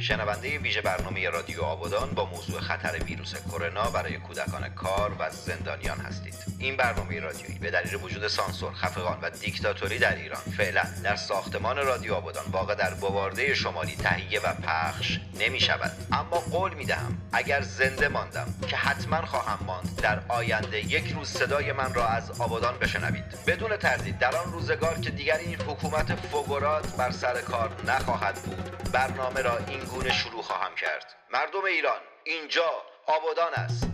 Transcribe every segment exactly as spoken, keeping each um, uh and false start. شنونده ویژه برنامه رادیو آبادان با موضوع خطر ویروس کرونا برای کودکان کار و زندانیان هستید. این برنامه رادیویی به دلیل وجود سانسور، خفقان و دیکتاتوری در ایران فعلا در ساختمان رادیو آبادان واقع در بوارده شمالی تهیه و پخش نمی شود. اما قول می دهم اگر زنده ماندم که حتما خواهم ماند، در آینده یک روز صدای من را از آبادان بشنوید. بدون تردید در آن روزگار که دیگر این حکومت فقرات بر سر کار نخواهد بود، برنامه را این گونه شروع خواهم کرد. مردم ایران، اینجا آبادان است.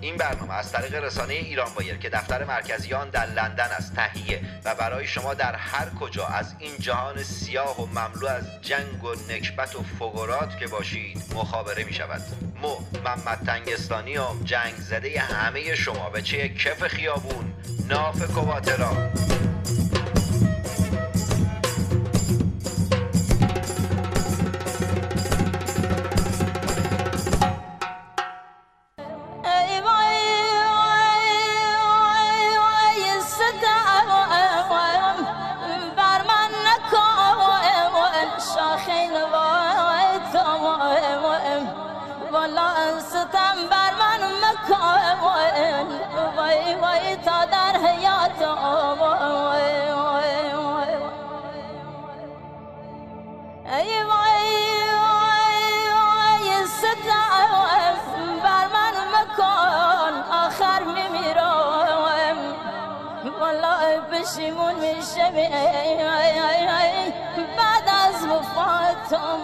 این برنامه از طریق رسانه ایران وایر که دفتر مرکزی آن در لندن است تهیه و برای شما در هر کجا از این جهان سیاه و مملو از جنگ و نکبت و فقرات که باشید مخابره می شود. مو محمد تنگستانی هم جنگ زده همه شما به چه کف خیابون ناف کواترا. پشیمون میشم بعد از وفاتم.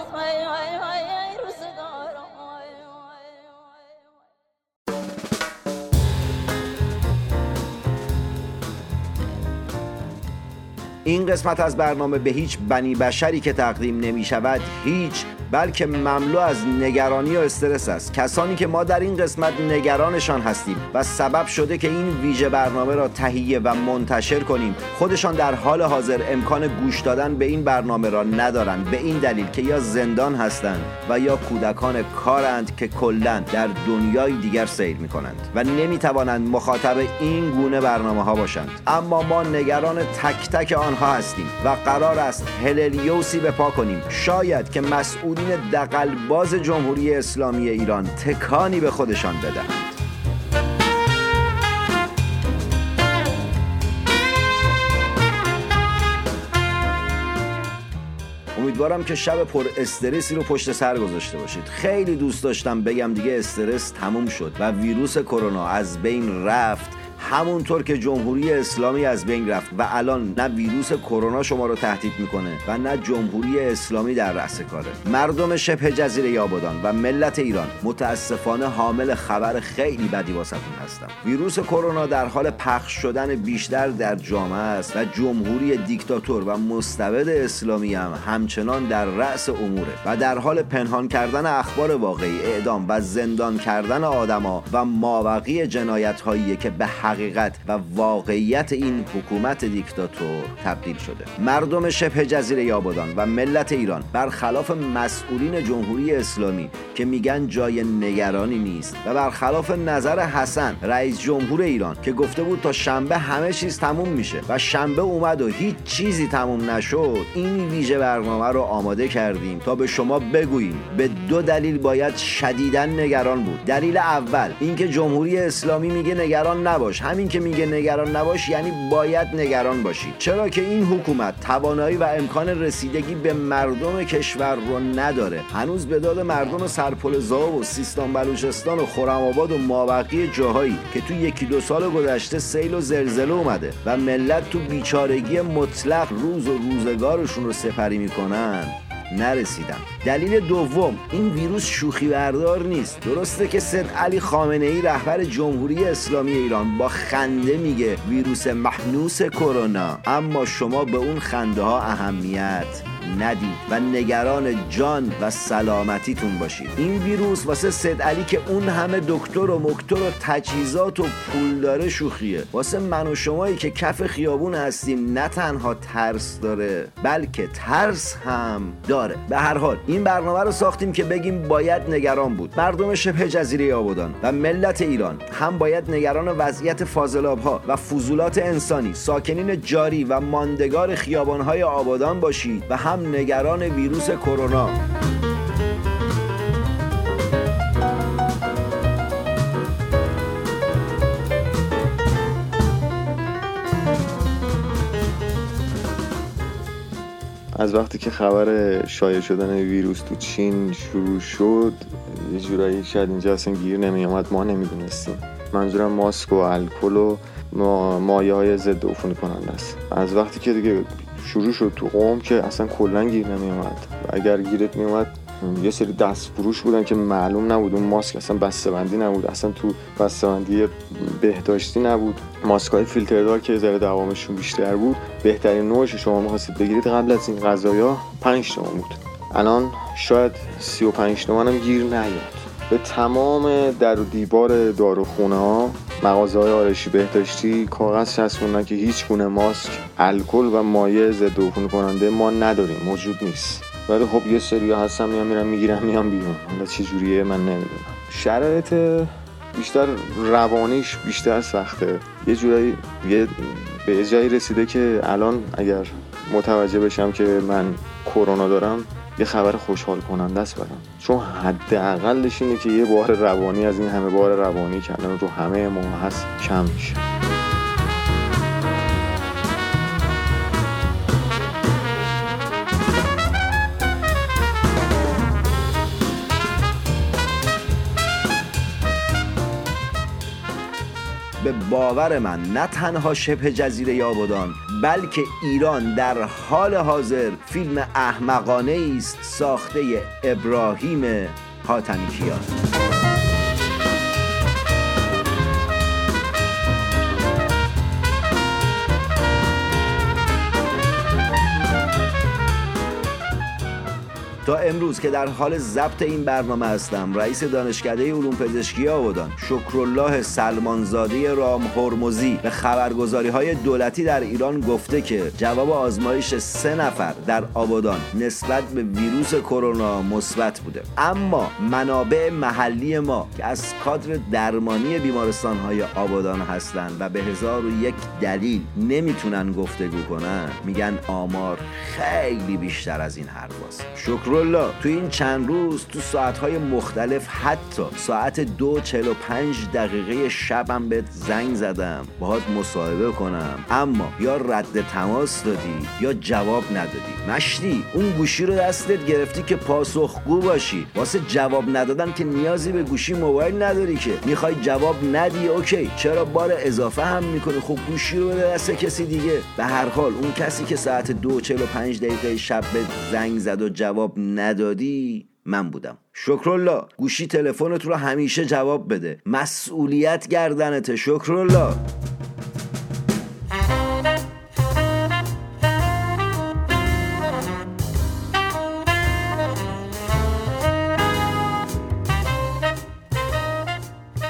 این قسمت از برنامه به هیچ بنی بشری که تقدیم نمی شود هیچ، بلکه مملو از نگرانی و استرس است. کسانی که ما در این قسمت نگرانشان هستیم و سبب شده که این ویژه برنامه را تهیه و منتشر کنیم، خودشان در حال حاضر امکان گوش دادن به این برنامه را ندارند، به این دلیل که یا زندان هستند و یا کودکان کارند که کلاً در دنیای دیگر سیر می‌کنند و نمی‌توانند مخاطب این گونه برنامه‌ها باشند. اما ما نگران تک تک آنها هستیم و قرار است هللیوسی به پا کنیم. شاید که مسئول دغل‌باز جمهوری اسلامی ایران تکانی به خودشان بدهند. امیدوارم که شب پر استرسی رو پشت سر گذاشته باشید. خیلی دوست داشتم بگم دیگه استرس تموم شد و ویروس کرونا از بین رفت، همونطور که جمهوری اسلامی از بین رفت و الان نه ویروس کرونا شما رو تهدید میکنه و نه جمهوری اسلامی در رأس کاره. مردم شبه جزیره آبادان و ملت ایران متاسفانه حامل خبر خیلی بدی واسهتون هستم. ویروس کرونا در حال پخش شدن بیشتر در جامعه است و جمهوری دیکتاتور و مستبد اسلامی هم همچنان در رأس اموره و در حال پنهان کردن اخبار واقعی، اعدام و زندان کردن آدما و مابقی جنایت‌هایی که به حقیقت و واقعیت این حکومت دیکتاتور تبدیل شده. مردم شبه جزیره آبادان و ملت ایران برخلاف مسئولین جمهوری اسلامی که میگن جای نگرانی نیست و برخلاف نظر حسن رئیس جمهور ایران که گفته بود تا شنبه همه چیز تموم میشه و شنبه اومد و هیچ چیزی تموم نشد، این ویژه برنامه رو آماده کردیم تا به شما بگوییم به دو دلیل باید شدیداً نگران بود. دلیل اول اینکه جمهوری اسلامی میگه نگران نباش. همین که میگه نگران نباش یعنی باید نگران باشید، چرا که این حکومت توانایی و امکان رسیدگی به مردم کشور رو نداره. هنوز به داد مردم سرپل‌زا و سیستان بلوچستان و خرم‌آباد و مابقی جاهایی که تو یکی دو سال گذشته سیل و زلزله اومده و ملت تو بیچارگی مطلق روز و روزگارشون رو سپری میکنن نرسیدم. دلیل دوم، این ویروس شوخی بردار نیست. درسته که سید علی خامنه ای رهبر جمهوری اسلامی ایران با خنده میگه ویروس محنوس کرونا، اما شما به اون خنده ها اهمیت ندید و نگران جان و سلامتیتون باشید. این ویروس واسه سید علی که اون همه دکتر و مکتر و تجهیزات و پول داره شوخیه، واسه من و شمایی که کف خیابون هستیم نه تنها ترس داره بلکه ترس هم داره. به هر حال این برنامه رو ساختیم که بگیم باید نگران بود. مردم شبه جزیره آبادان و ملت ایران هم باید نگران وضعیت فاضلاب‌ها و فضولات انسانی، ساکنین جاری و ماندگار خیابان‌های آبادان باشید و هم هم نگران ویروس کرونا. از وقتی که خبر شایع شدن ویروس تو چین شروع شد یه جورایی شاید اینجا اصلا گیر نمی اومد، ما نمیدونستیم. منظورم ماسک و الکل و مایه های ضد عفونی کننده است. از وقتی که دیگه شروع شد تو قم که اصلا کلا گیر نمی اومد. اگر گیرت می اومد یه سری دست فروش بودن که معلوم نبود، اون ماسک اصلا بسته‌بندی نبود، اصلا تو بسته‌بندی بهداشتی نبود. ماسک‌های فیلتردار که ذره دوامشون بیشتر بود، بهترین نوعش شما می‌خواستید بگیرید قبل از این غذایا پنج تومن بود. الان شاید سی و پنج تومن هم گیر نیاد. به تمام در و دیوار داروخونه‌ها، مغازه‌های آرایشی بهداشتی کاغذ چسبوندن که هیچ گونه ماسک، الکل و مایع ضد عفونی کننده ما نداریم، موجود نیست. ولی خب یه سری هستم میام میرم میگیرم میام بیرون. حالا چه جوریه من نمیدونم. شرایط بیشتر روانیش بیشتر سخته. یه جورایی یه به جایی رسیده که الان اگر متوجه بشم که من کرونا دارم یه خبر خوشحال کننده است برام، چون حداقلش اینه که یه بار روانی از این همه بار روانی که الان رو همه ما هست کم میشه. به باور من نه تنها شبه جزیره آبادان بلکه ایران در حال حاضر فیلم احمقانه است ساخته ابراهیم حاتمی کیان. تا امروز که در حال ضبط این برنامه هستم، رئیس دانشکده علوم پزشکی آبادان شکرالله سلمانزادی رام هرمزی به خبرگزاری‌های دولتی در ایران گفته که جواب آزمایش سه نفر در آبادان نسبت به ویروس کرونا مثبت بوده، اما منابع محلی ما که از کادر درمانی بیمارستان‌های آبادان هستند و به هزار و یک دلیل نمیتونن گفتگو کنن میگن آمار خیلی بیشتر از این حرفاست. شکر رولا تو این چند روز تو ساعت‌های مختلف حتی ساعت دو چهل و پنج دقیقه شبم بهت زنگ زدم باهات مصاحبه کنم، اما یا رد تماس دادی یا جواب ندادی. مشتی اون گوشی رو دستت گرفتی که پاسخگو باشی، واسه جواب ندادن که نیازی به گوشی موبایل نداری که، میخوای جواب ندی اوکی، چرا بار اضافه هم میکنی؟ خب گوشی رو بده دست کسی دیگه. به هر حال اون کسی که ساعت دو چهل و پنج دقیقه شب بهت زنگ زد و جواب ندادی من بودم. شکرالله گوشی تلفنت رو همیشه جواب بده، مسئولیت گردنته شکرالله.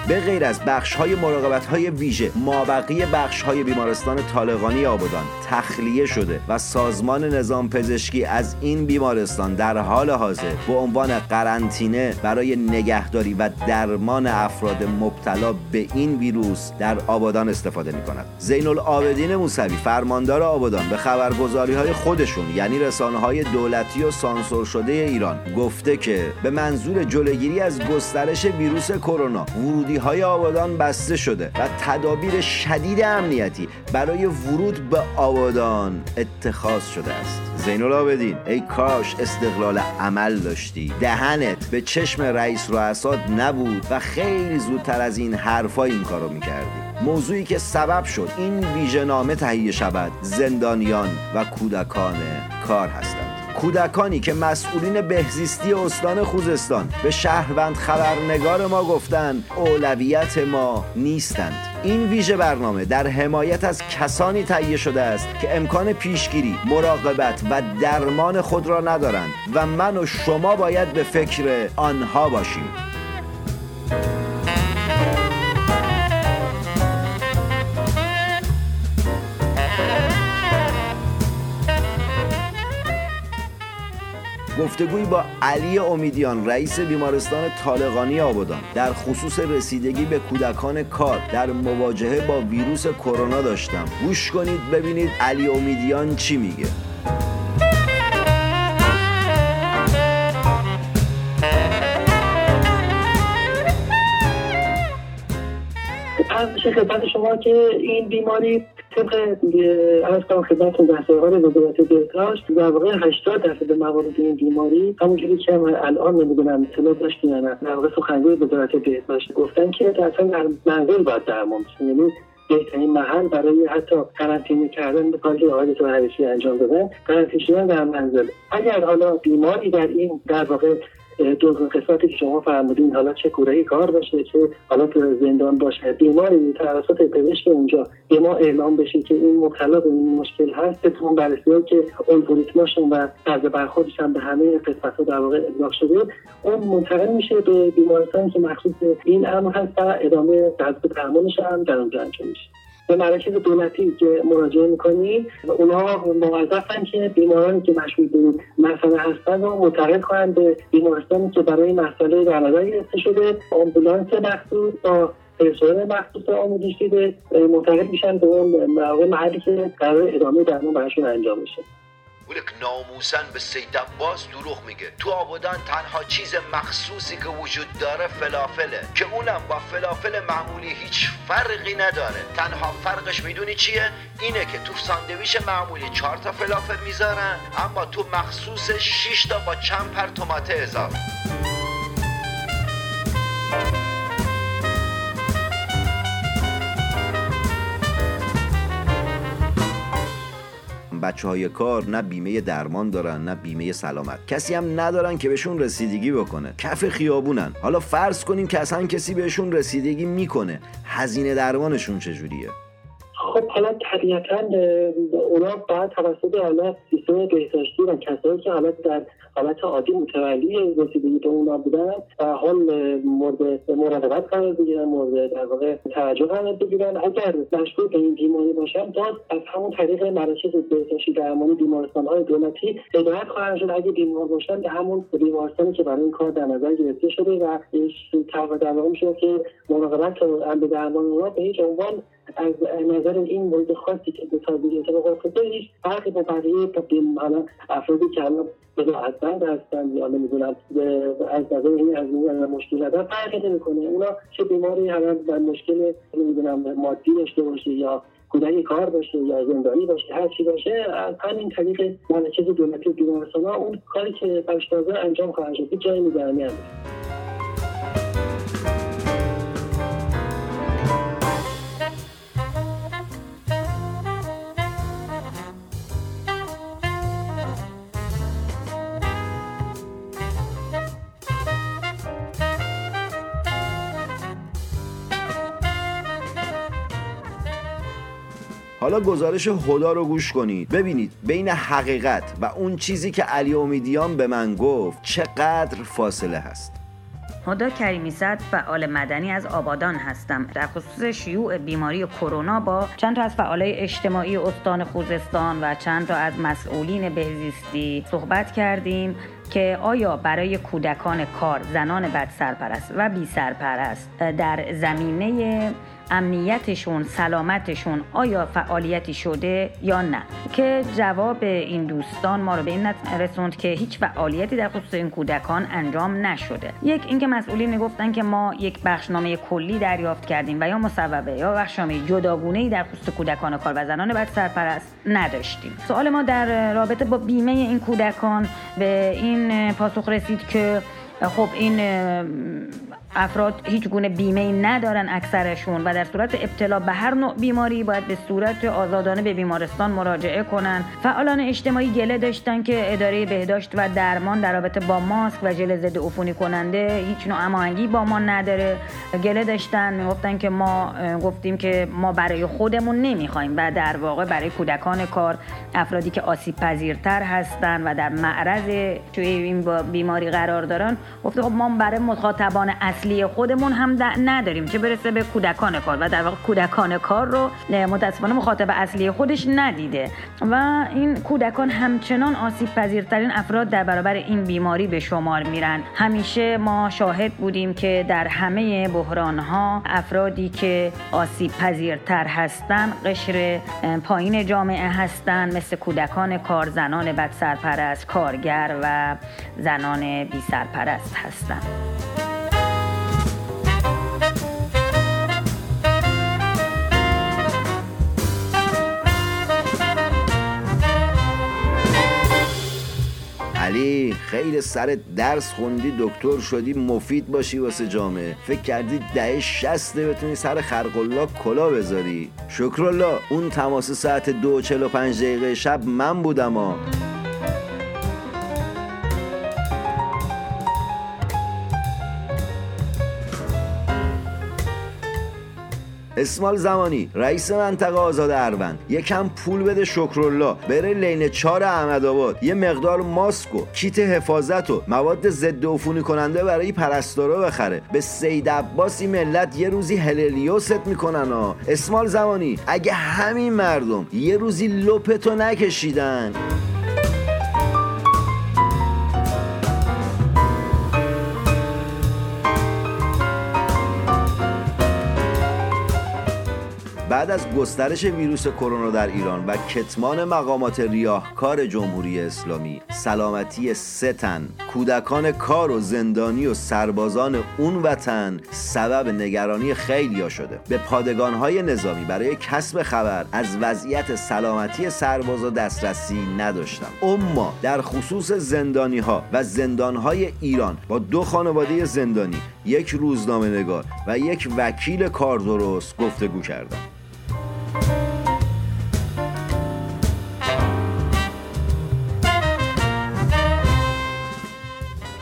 به غیر از بخش‌های مراقبت‌های ویژه، مابقی بخش‌های بیمارستان طالقانی آبادان تخلیه شده و سازمان نظام پزشکی از این بیمارستان در حال حاضر به عنوان قرنطینه برای نگهداری و درمان افراد مبتلا به این ویروس در آبادان استفاده می‌کند. زینال عابدین موسوی فرماندار آبادان به خبرگزاری‌های خودشون یعنی رسانه‌های دولتی و سانسور شده ایران گفته که به منظور جلوگیری از گسترش ویروس کرونا ورودی های آبادان بسته شده و تدابیر شدید امنیتی برای ورود به آبادان اتخاذ شده است. زینالعابدین ای کاش استقلال عمل داشتی، دهنت به چشم رئیس رؤسات نبود و خیلی زودتر از این حرفای این کارو میکردی. موضوعی که سبب شد این ویژه‌نامه تهیه شود زندانیان و کودکان کار هستند. کودکانی که مسئولین بهزیستی استان خوزستان به شهروند خبرنگار ما گفتند اولویت ما نیستند. این ویژه برنامه در حمایت از کسانی تهیه شده است که امکان پیشگیری، مراقبت و درمان خود را ندارند و من و شما باید به فکر آنها باشیم. گفتگویی با علی امیدیان رئیس بیمارستان طالقانی آبادان در خصوص رسیدگی به کودکان کار در مواجهه با ویروس کرونا داشتم. گوش کنید ببینید علی امیدیان چی میگه. عرض خدمت شما که این بیماری طبق عرض کنم خدمتتون دستورهای وزارت بهداشت در واقع هشتاد درصد موارد این بیماری همونجوری که الان نمیدونم اطلاع داشتین یا نه، در واقع سخنگوی وزارت بهداشت گفتن که اصلا در منزل باید درمان بشه، یعنی بهترین محل برای حتی قرنطینه کردن به کاری آقای دکتر حریصی انجام دادن قرنطینه شدن در منزل. اگر حالا بیماری در این در واقع دو قسمتی که شما فرمودین، حالا چه کوره‌ای کار باشه چه حالا تو زندان باشه، بیماری توسط پزشک اونجا به ما اعلام بشه که این مبتلا به این مشکل هست، بتون بررسی‌ها که الگوریتمشون و طرز برخوردش هم به همه قسمت‌ها در واقع ابلاغ شده، اون منتقل میشه به بیمارستانی که مخصوص این امر هست و ادامه جذب درمانش هم در اونجا انجام میشه. به مراکز دولتی که مراجعه میکنیم اونها موظفن که بیمارانی که مشمول به مسئله هستن رو منتقل کنن به بیمارستانی که برای مسئله درآمدی گرفته شده، آمبولانس مخصوص با پرسنل مخصوص آموزش دیده منتقل میشن به اون محلی که برای ادامه درمان براشون انجام میشه. ولک ناموسن به سید عباس دروغ میگه. تو آبادان تنها چیز مخصوصی که وجود داره فلافله، که اونم با فلافل معمولی هیچ فرقی نداره. تنها فرقش میدونی چیه؟ اینه که تو ساندویچ معمولی چهار تا فلافل میذارن، اما تو مخصوص شش تا با چند پر توماته اضافه. بچه های کار نه بیمه درمان دارن نه بیمه سلامت، کسی هم ندارن که بهشون رسیدگی بکنه، کف خیابونن. حالا فرض کنیم که اصلا کسی بهشون رسیدگی میکنه، هزینه درمانشون چجوریه؟ خب حالا طبیعتاً اونا باید توسط حالا سیستم بهداشتی و کسایی که حالا در حالت عادی متولی رسیدگی به اونا بودن و حال مورد مراقبت قرار بگیرن، مورد در واقع توجه قرار بگیرن، اگر مشغول به این بیماری باشن باز از همون طریق مراکز بهداشتی درمانی بیمارستان‌های دولتی هدایت خواهند شد، اگه بیمار باشن به همون بیمارستانی که برای این کار در نظر گرفته شده و طبق در واقع میشه که مراقبت به درمان اونا به هیچ عنوان از نظر این مورد خاصی که به تابیلی اتباقات خود هیچ فرقی با بقیه افرادی که الان به داعتبند هستن یا نمیدونم از نظر این از این مشکل هستن فرقی نمی کنه. اونا چه بیماری هم در مشکل نمیدونم مادی داشته باشه یا کودک کار باشه یا زندانی باشه، هر چی باشه، از همین طریق مراکز دولتی بیمارستان ها اون کاری که بشتازه انجام خواهد شد جایی میزنی هم حالا گزارش خدا رو گوش کنید ببینید بین حقیقت و اون چیزی که علی امیدیان به من گفت چقدر فاصله هست. هدا کریمی زاد فعال مدنی از آبادان هستم. در خصوص شیوع بیماری کرونا با چند تا از فعالای اجتماعی استان خوزستان و چند تا از مسئولین بهزیستی صحبت کردیم که آیا برای کودکان کار، زنان بدسرپرست و بی‌سرپرست در زمینه امنیتشون، سلامتشون آیا فعالیتی شده یا نه، که جواب این دوستان ما رو به این رسوند که هیچ فعالیتی در خصوص این کودکان انجام نشده. یک اینکه مسئولین گفتن که ما یک بخشنامه کلی دریافت کردیم و یا مصوبه یا بخشنامه جداگونه‌ای در خصوص کودکان کار و زنان بدسرپرست نداشتیم. سوال ما در رابطه با بیمه این کودکان به این پاسخ رسید که خب این افراد هیچ گونه بیمه‌ای ندارن اکثرشون و در صورت ابتلا به هر نوع بیماری باید به صورت آزادانه به بیمارستان مراجعه کنن. فعالان اجتماعی گله داشتن که اداره بهداشت و درمان در رابطه با ماسک و ژل ضد عفونی کننده هیچ نوع هماهنگی با ما نداره. گله داشتن، میگفتن که ما گفتیم که ما برای خودمون نمیخوایم و در واقع برای کودکان کار، افرادی که آسیب پذیرتر هستن و در معرض توی این بیماری قرار دارن، گفتن خب ما برای مخاطبان اصلی خودمون هم نداریم، چه برسه به کودکان کار. و در واقع کودکان کار رو متأسفانه مخاطب اصلی خودش ندیده و این کودکان همچنان آسیب پذیرترین افراد در برابر این بیماری به شمار میرن. همیشه ما شاهد بودیم که در همه بحران‌ها افرادی که آسیب پذیرتر هستن قشر پایین جامعه هستن، مثل کودکان کار، زنان بدسرپرست، کارگر و زنان بی‌سرپرست هستن. علی خیلی سرت درس خوندی دکتر شدی مفید باشی واسه جامعه، فکر کردی دهه شصت بتونی سر خرق‌الله کلا بذاری. شکرالله اون تماس ساعت دو و چهل و پنج دقیقه شب من بودم ها. اسمال زمانی رئیس منطقه آزاد اروند، یکم پول بده شکرالله بره لین چهار احمدآباد یه مقدار ماسک و کیت حفاظت و مواد ضد عفونی کننده برای پرستارا بخره. به سید عباس این ملت یه روزی هللیوست میکنن ها. اسمال زمانی اگه همین مردم یه روزی لپتو نکشیدن. بعد از گسترش ویروس کرونا در ایران و کتمان مقامات ریاهکار جمهوری اسلامی، سلامتی سه تن، کودکان کار و زندانی و سربازان اون وطن سبب نگرانی خیلیا شده. به پادگانهای نظامی برای کسب خبر از وضعیت سلامتی سربازا دسترسی نداشتم. اما در خصوص زندانیها و زندانهای ایران با دو خانواده زندانی، یک روزنامه نگار و یک وکیل کار درست گفتگو کردم.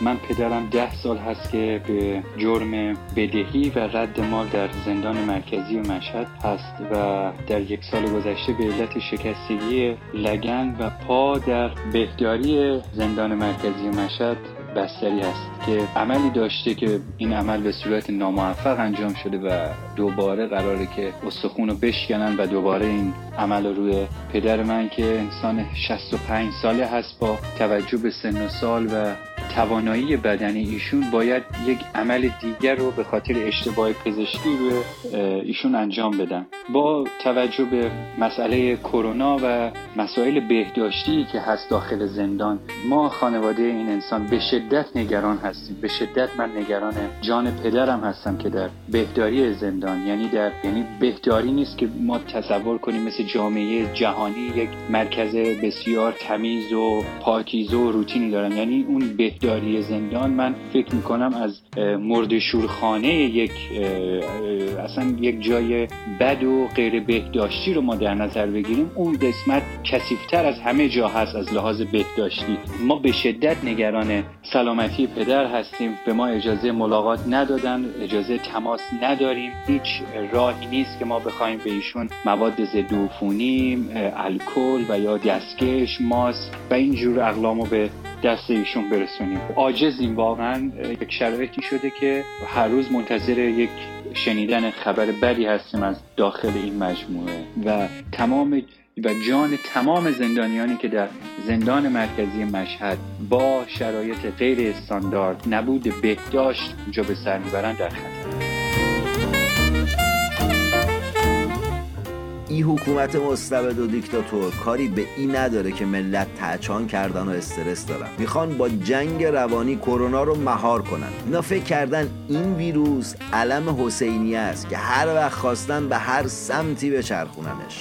من پدرم ده سال هست که به جرم بدهی و رد مال در زندان مرکزی و مشهد هست و در یک سال گذشته به علت شکستگی لگن و پا در بهداری زندان مرکزی و مشهد بستری هست که عملی داشته که این عمل به صورت ناموفق انجام شده و دوباره قراره که استخون رو بشکنن و دوباره این عمل رو روی پدر من که انسان شصت و پنج ساله هست با توجه به سن و سال و توانایی بدنی ایشون باید یک عمل دیگر رو به خاطر اشتباه پزشکی روی ایشون انجام بدن. با توجه به مسئله کرونا و مسائل بهداشتی که هست داخل زندان، ما خانواده این انسان به شدت نگران هستیم. به شدت من نگران جان پدرم هستم که در بهداری زندان، یعنی در یعنی بهداری نیست که ما تصور کنیم مثل جامعه جهانی یک مرکز بسیار تمیز و پاکیزه و روتینی دارن، یعنی اون به داری زندان من فکر میکنم از مرد شورخانه یک اصلا یک جای بد و غیر بهداشتی رو ما در نظر بگیریم، اون قسمت کثیف‌تر از همه جا هست از لحاظ بهداشتی. ما به شدت نگران سلامتی پدر هستیم. به ما اجازه ملاقات ندادن، اجازه تماس نداریم. هیچ راهی نیست که ما بخوایم به ایشون مواد ضد عفونی، الکل و یا دستکش، ماسک و این جور اقلامو به دست ایشون برسونیم. عاجزیم واقعا. یک شرایطی شده که هر روز منتظر یک شنیدن خبر بدی هستیم از داخل این مجموعه و تمام و جان تمام زندانیانی که در زندان مرکزی مشهد با شرایط غیر استاندارد، نبود بهداشت اونجا به سر میبرن در خطر. این حکومت مستبد و دیکتاتور کاری به این نداره که ملت تهچان کردن و استرس دارن. میخوان با جنگ روانی کرونا رو مهار کنن. اینا فکر کردن این ویروس علم حسینی است که هر وقت خواستن به هر سمتی بچرخوننش.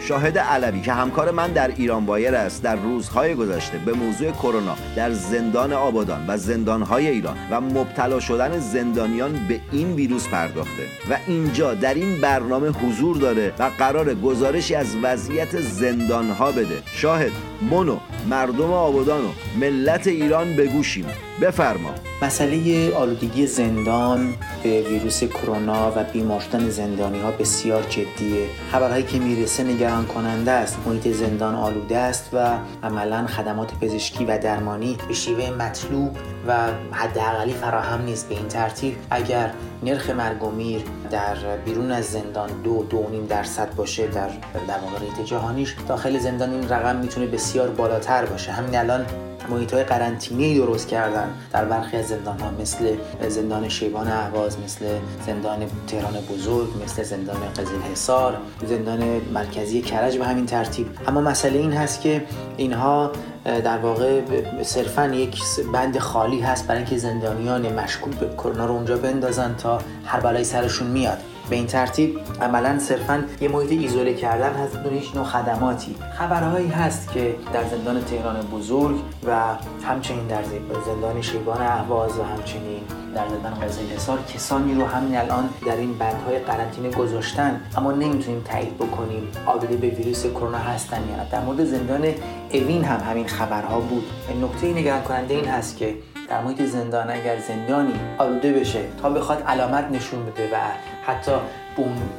شاهد علوی که همکار من در ایران وایر است، در روزهای گذشته به موضوع کرونا در زندان آبادان و زندانهای ایران و مبتلا شدن زندانیان به این ویروس پرداخته و اینجا در این برنامه حضور داره و قرار گزارشی از وضعیت زندانها بده. شاهد، منو، مردم آبادان و ملت ایران بگوشیم. بفرما. مسئله آلودگی زندان به ویروس کرونا و بیمار شدن زندانی‌ها بسیار جدیه. خبرهایی که میرسه نگران کننده است. محیط زندان آلوده است و عملاً خدمات پزشکی و درمانی به شیوه مطلوب و حداقلی فراهم نیست. به این ترتیب اگر نرخ مرگ و میر در بیرون از زندان دو دو و نیم درصد باشه در دوامداری جهانیش، داخل زندان این رقم میتونه بسیار بالاتر باشه. همین الان محیط‌های قرنطینه‌ای درست کردن در برخی از زندان‌ها، مثل زندان شیبان اهواز، مثل زندان تهران بزرگ، مثل زندان قزلحصار، زندان مرکزی کرج به همین ترتیب. اما مسئله این هست که اینها در واقع صرفاً یک بند خالی هست برای اینکه زندانیان مشکوک به کرونا رو اونجا بندازن تا هر بلایی سرشون میاد. به این ترتیب عملاً صرفاً یه محیط ایزوله کردن هست بدون هیچ نوع خدماتی. خبرهایی هست که در زندان تهران بزرگ و همچنین در زندان شیبان اهواز و همچنین در زندان قزل حصار کسانی رو همین الان در این بندهای قرنطینه گذاشتن، اما نمیتونیم تایید بکنیم آلوده به ویروس کرونا هستن یا نه. در مورد زندان اوین هم همین خبرها بود. نکته نگران کننده این هست که در محیط زندان اگر زندانی آلوده بشه تا بخواد علامت نشون بده و حتی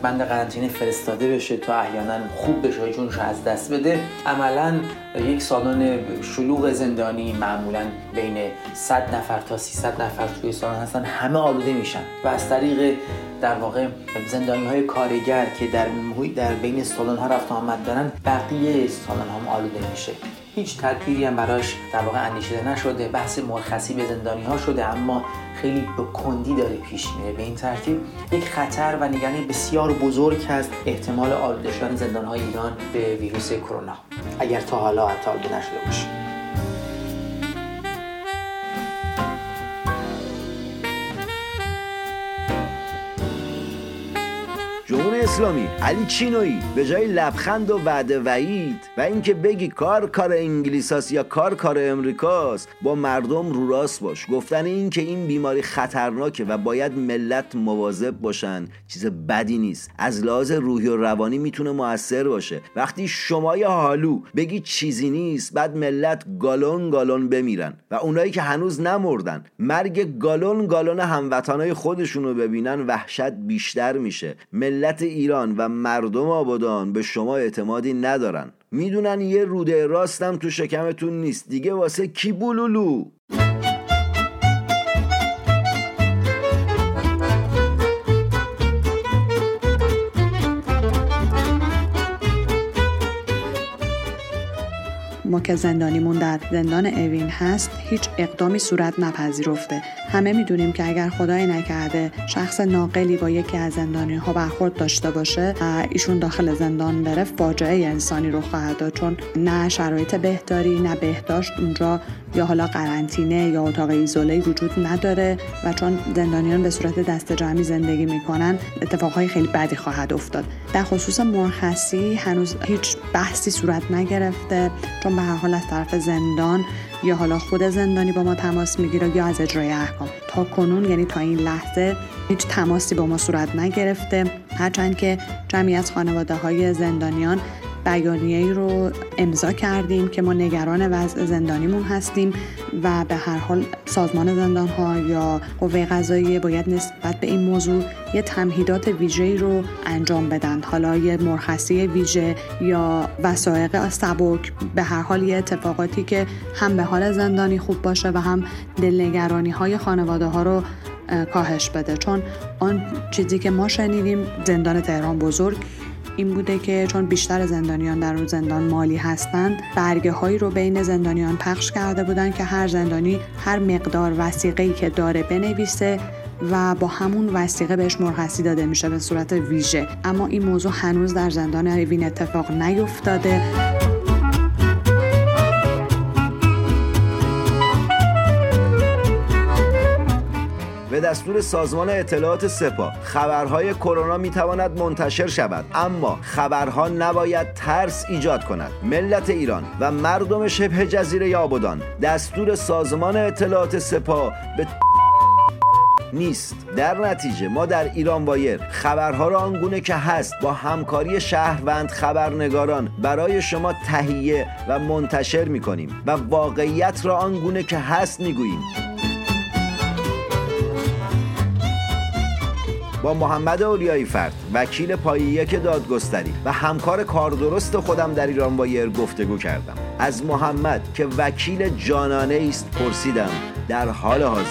بند قرنطینه فرستاده بشه تا احیانا خوب بشه و جونش از دست بده، عملا یک سالن شلوغ زندانی معمولا بین صد نفر تا سیصد نفر توی سالن هستن، همه آلوده میشن و از طریق در واقع زندانی‌های کارگر که در محیط در بین سالن‌ها رفت و آمد دارن، بقیه سالن هم آلوده میشه. هیچ تدبیری هم براش در واقع اندیشیده نشده. بحث مرخصی به زندانی‌ها شده اما خیلی به کندی داره پیش میره. به این ترتیب یک خطر و نگرانی بسیار بزرگ هست احتمال آلوده شدن زندان‌های ایران به ویروس کرونا، اگر تا حالا حتی آلوده نشده باشه. جمهوری اسلامی علی چینویی به جای لبخند و وعده وعید و اینکه بگی کار کار انگلیساست یا کار کار امریکاست، با مردم رو راست باش. گفتن این که این بیماری خطرناکه و باید ملت مواظب باشن چیز بدی نیست، از لحاظ روحی و روانی میتونه موثر باشه. وقتی شمای حالو بگی چیزی نیست، بعد ملت گالون گالون بمیرن و اونایی که هنوز نمردن مرگ گالون گالون هموطنای خودشونو ببینن وحشت بیشتر میشه. ملت ایران و مردم آبادان به شما اعتمادی ندارن، میدونن یه روده راستم تو شکمتون نیست دیگه، واسه کی بولولو؟ ما که زندانیمون در زندان اوین هست هیچ اقدامی صورت نپذیرفته. همه میدونیم که اگر خدای نکرده شخص ناقلی با یکی از زندانی‌ها برخورد داشته باشه، ایشون داخل زندان بره، فاجعه انسانی رو خواهد داد، چون نه شرایط بهداری نه بهداشت اونجا یا حالا قرنطینه یا اتاق ایزوله وجود نداره و چون زندانیان به صورت دسته جمعی زندگی میکنن اتفاقهای خیلی بدی خواهد افتاد. در خصوص مرخصی هنوز هیچ بحثی صورت نگرفته، چون به هر حال از طرف زندان یا حالا خود زندانی با ما تماس میگیره یا از اجرای احکام. تا کنون یعنی تا این لحظه هیچ تماسی با ما صورت نگرفته، هرچند که جمعی از خانواده‌های زندانیان بیانیه‌ای رو امضا کردیم که ما نگران وضع زندانیمون هستیم و به هر حال سازمان زندان‌ها یا قوه قضاییه باید نسبت به این موضوع یه تمهیدات ویژه‌ای رو انجام بدن، حالا یه مرخصی ویژه یا وثائق سبک. به هر حال یه اتفاقاتی که هم به حال زندانی خوب باشه و هم دلنگرانی‌های خانواده‌ها رو کاهش بده. چون آن چیزی که ما شنیدیم زندان تهران بزرگ این بوده که چون بیشتر زندانیان در اون زندان مالی هستند، برگه هایی رو بین زندانیان پخش کرده بودن که هر زندانی هر مقدار وثیقه‌ای که داره بنویسه و با همون وثیقه بهش مرخصی داده میشه به صورت ویژه. اما این موضوع هنوز در زندان اوین اتفاق نیفتاده. به دستور سازمان اطلاعات سپاه خبرهای کرونا میتواند منتشر شود، اما خبرها نباید ترس ایجاد کند. ملت ایران و مردم شبه جزیره آبادان دستور سازمان اطلاعات سپاه به نیست. در نتیجه ما در ایران وایر خبرها را آنگونه که هست با همکاری شهروند خبرنگاران برای شما تهیه و منتشر میکنیم و واقعیت را آنگونه که هست میگوییم. با محمد اولیاییفرد وکیل پایه یک دادگستری و همکار کاردرست خودم در ایران وایر گفتگو کردم. از محمد که وکیل جانانه است پرسیدم در حال حاضر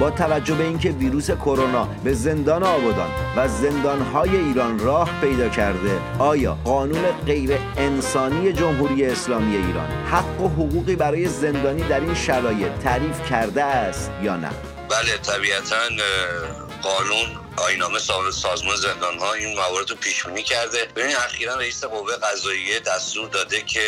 با توجه به اینکه ویروس کرونا به زندان آبادان و زندانهای ایران راه پیدا کرده، آیا قانون غیر انسانی جمهوری اسلامی ایران حق و حقوقی برای زندانی در این شرایط تعریف کرده است یا نه؟ بله، طبیعتاً قانون آیین‌نامه سازمان زندان‌ها این موارد رو پیش‌بینی کرده. ببینید اخیراً رئیس قوه قضاییه دستور داده که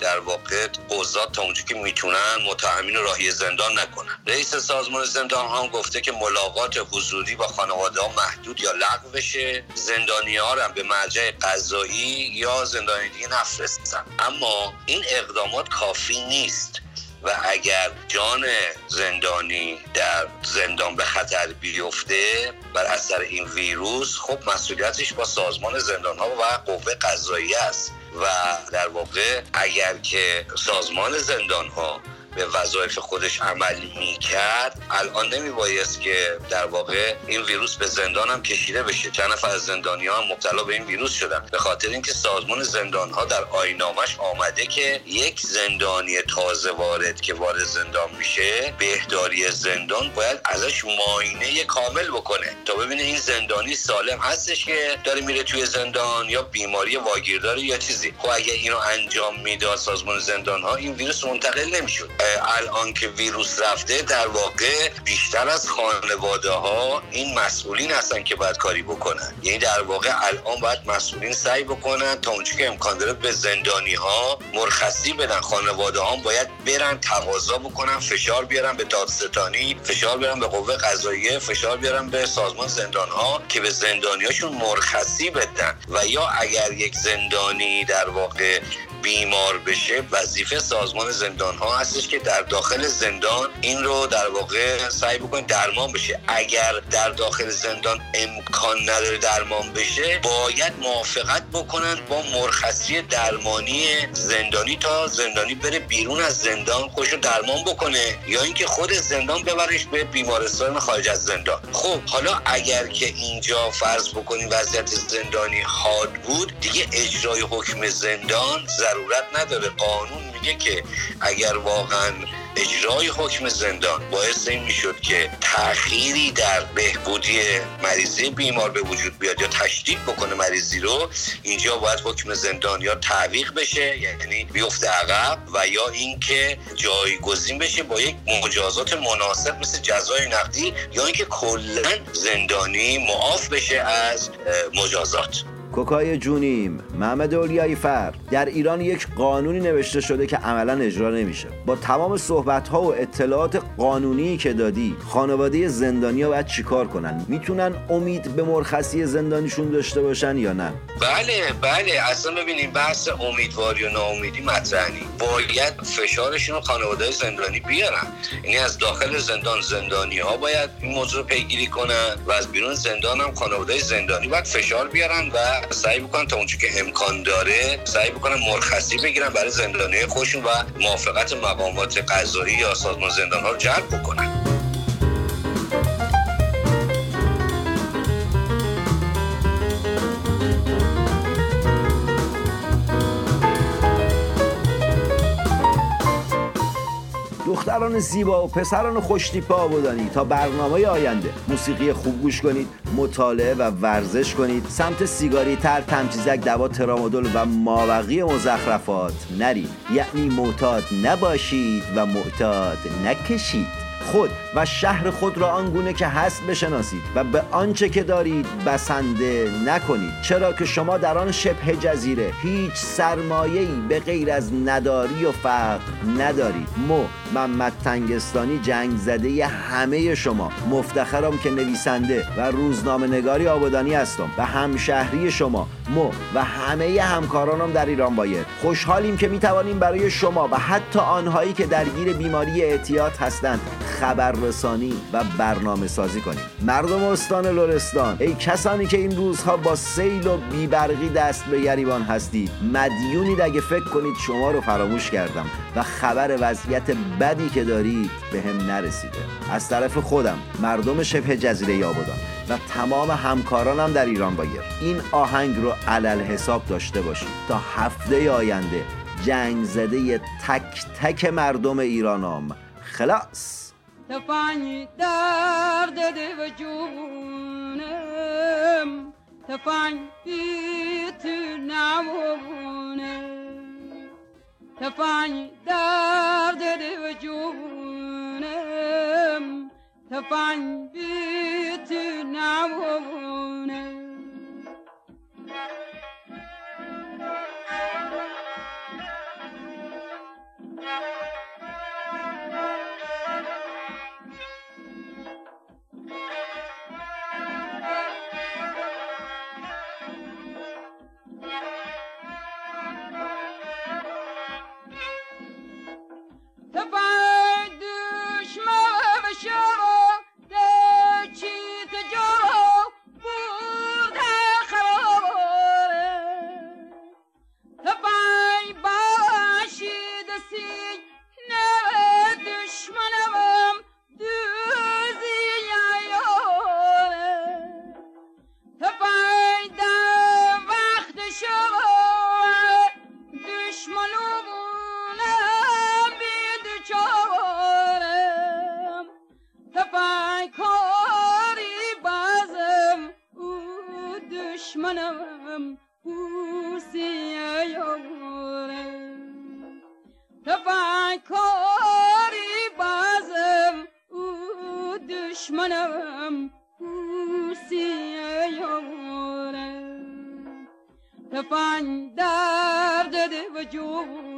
در واقع قضات تا اونجایی که میتونن متهمین رو راهی زندان نکنن. رئیس سازمان زندان‌ها هم گفته که ملاقات حضوری با خانواده‌ها محدود یا لغو بشه، زندانی‌ها رو به مرجع قضایی یا زندان دیگه نفرستن. اما این اقدامات کافی نیست و اگر جان زندانی در زندان به خطر بیفته بر اثر این ویروس، خب مسئولیتش با سازمان زندان‌ها و قوه قضاییه است و در واقع اگر که سازمان زندان‌ها به وظایف خودش عمل میکرد، الان نمیبایست که در واقع این ویروس به زندان هم کشیده بشه. چند نفر از زندانی‌ها هم مبتلا به این ویروس شدن، به خاطر اینکه سازمان زندان‌ها در آیین‌نامه‌اش آمده که یک زندانی تازه وارد که وارد زندان میشه، بهداری زندان باید ازش معاینه کامل بکنه تا ببینه این زندانی سالم هستش که داره میره توی زندان یا بیماری واگیردار یا چیزی. خب اگه اینو انجام میداد سازمان زندان‌ها، این ویروس منتقل نمیشد. الان که ویروس رفته، در واقع بیشتر از خانواده ها این مسئولین هستن که باید کاری بکنن. یعنی در واقع الان باید مسئولین سعی بکنن تا اونجایی که امکان داره به زندانی ها مرخصی بدن. خانواده ها باید برن تقاضا بکنن، فشار بیارن به دادستانی، فشار بیارن به قوه قضاییه، فشار بیارن به سازمان زندان ها که به زندانی هاشون مرخصی بدن. و یا اگر یک زندانی در واقع بیمار بشه، وظیفه سازمان زندان‌ها هستش که در داخل زندان این رو در واقع سعی بکنه درمان بشه. اگر در داخل زندان امکان نداره درمان بشه، باید موافقت بکنن با مرخصی درمانی زندانی تا زندانی بره بیرون از زندان، خودش رو درمان بکنه، یا اینکه خود زندان ببرش به بیمارستان خارج از زندان. خب حالا اگر که اینجا فرض بکنیم وضعیت زندانی حاد بود، دیگه اجرای حکم زندان ضرورت نداره. قانون میگه که اگر واقعا اجرای حکم زندان باعث این میشد که تأخیری در بهبودی مریضی بیمار به وجود بیاد یا تشدید بکنه مریضی رو، اینجا باید حکم زندان یا تعویق بشه، یعنی بیفته عقب، و یا اینکه جایگزین بشه با یک مجازات مناسب مثل جزای نقدی، یا اینکه کلا زندانی معاف بشه از مجازات. کوکای جونیم، محمد اولیاییفرد، در ایران یک قانونی نوشته شده که عملا اجرا نمیشه. با تمام صحبت‌ها و اطلاعات قانونی که دادی، خانواده زندانی‌ها باید چیکار کنن؟ میتونن امید به مرخصی زندانیشون داشته باشن یا نه؟ بله بله، اصلا ببینیم بحث امیدواری و ناامیدی مطرح نیست. باید فشارشون رو خانواده زندانی بیارن. یعنی از داخل زندان زندانی‌ها باید این موضوع رو پیگیری کنن و از بیرون زندان هم خانواده زندانی باید فشار بیارن و سعی بکنن تا اونجوری که امکان داره سعی بکنن مرخصی بگیرن برای زندانیان خودشون و موافقت مقامات قضایی یا سازمان زندان‌ها رو جلب بکنن. دختران زیبا و پسران خوشتیپ آبادانی، تا برنامه آینده موسیقی خوب گوش کنید، مطالعه و ورزش کنید، سمت سیگاری تر، تمچیزک، دوا ترامادول و مابقی مزخرفات نرید، یعنی معتاد نباشید و معتاد نکشید. خود و شهر خود را آنگونه که هست بشناسید و به آنچه که دارید بسنده نکنید، چرا که شما در آن شبه جزیره هیچ سرمایه‌ای به غیر از نداری و فقر ندارید. مو محمد تنگستانی، جنگ زده همه شما، مفتخرم که نویسنده و روزنامه نگاری آبادانی هستم و همشهری شما مو و همه همکارانم در ایران وایر. خوشحالیم که میتوانیم برای شما و حتی آنهایی که درگیر بیماری اعتیاد هستند خبررسانی و برنامه سازی کنیم. مردم استان لرستان، ای کسانی که این روزها با سیل و بیبرقی دست به گریبان هستید، مدیونید اگه فکر کنید شما رو فراموش کردم و خبر وضعیت بدی که دارید به هم نرسیده. از طرف خودم، مردم شبه جزیره آبادان و تمام همکارانم در ایران وایر، این آهنگ رو علل حساب داشته باشید تا هفته آینده جنگ زده تک تک مردم ایرانم. خلاص تفانی درد دو جونم، تفانی تو نامونم، تفانی درد دو جونم، فن بیت نوونه Find out that it was you.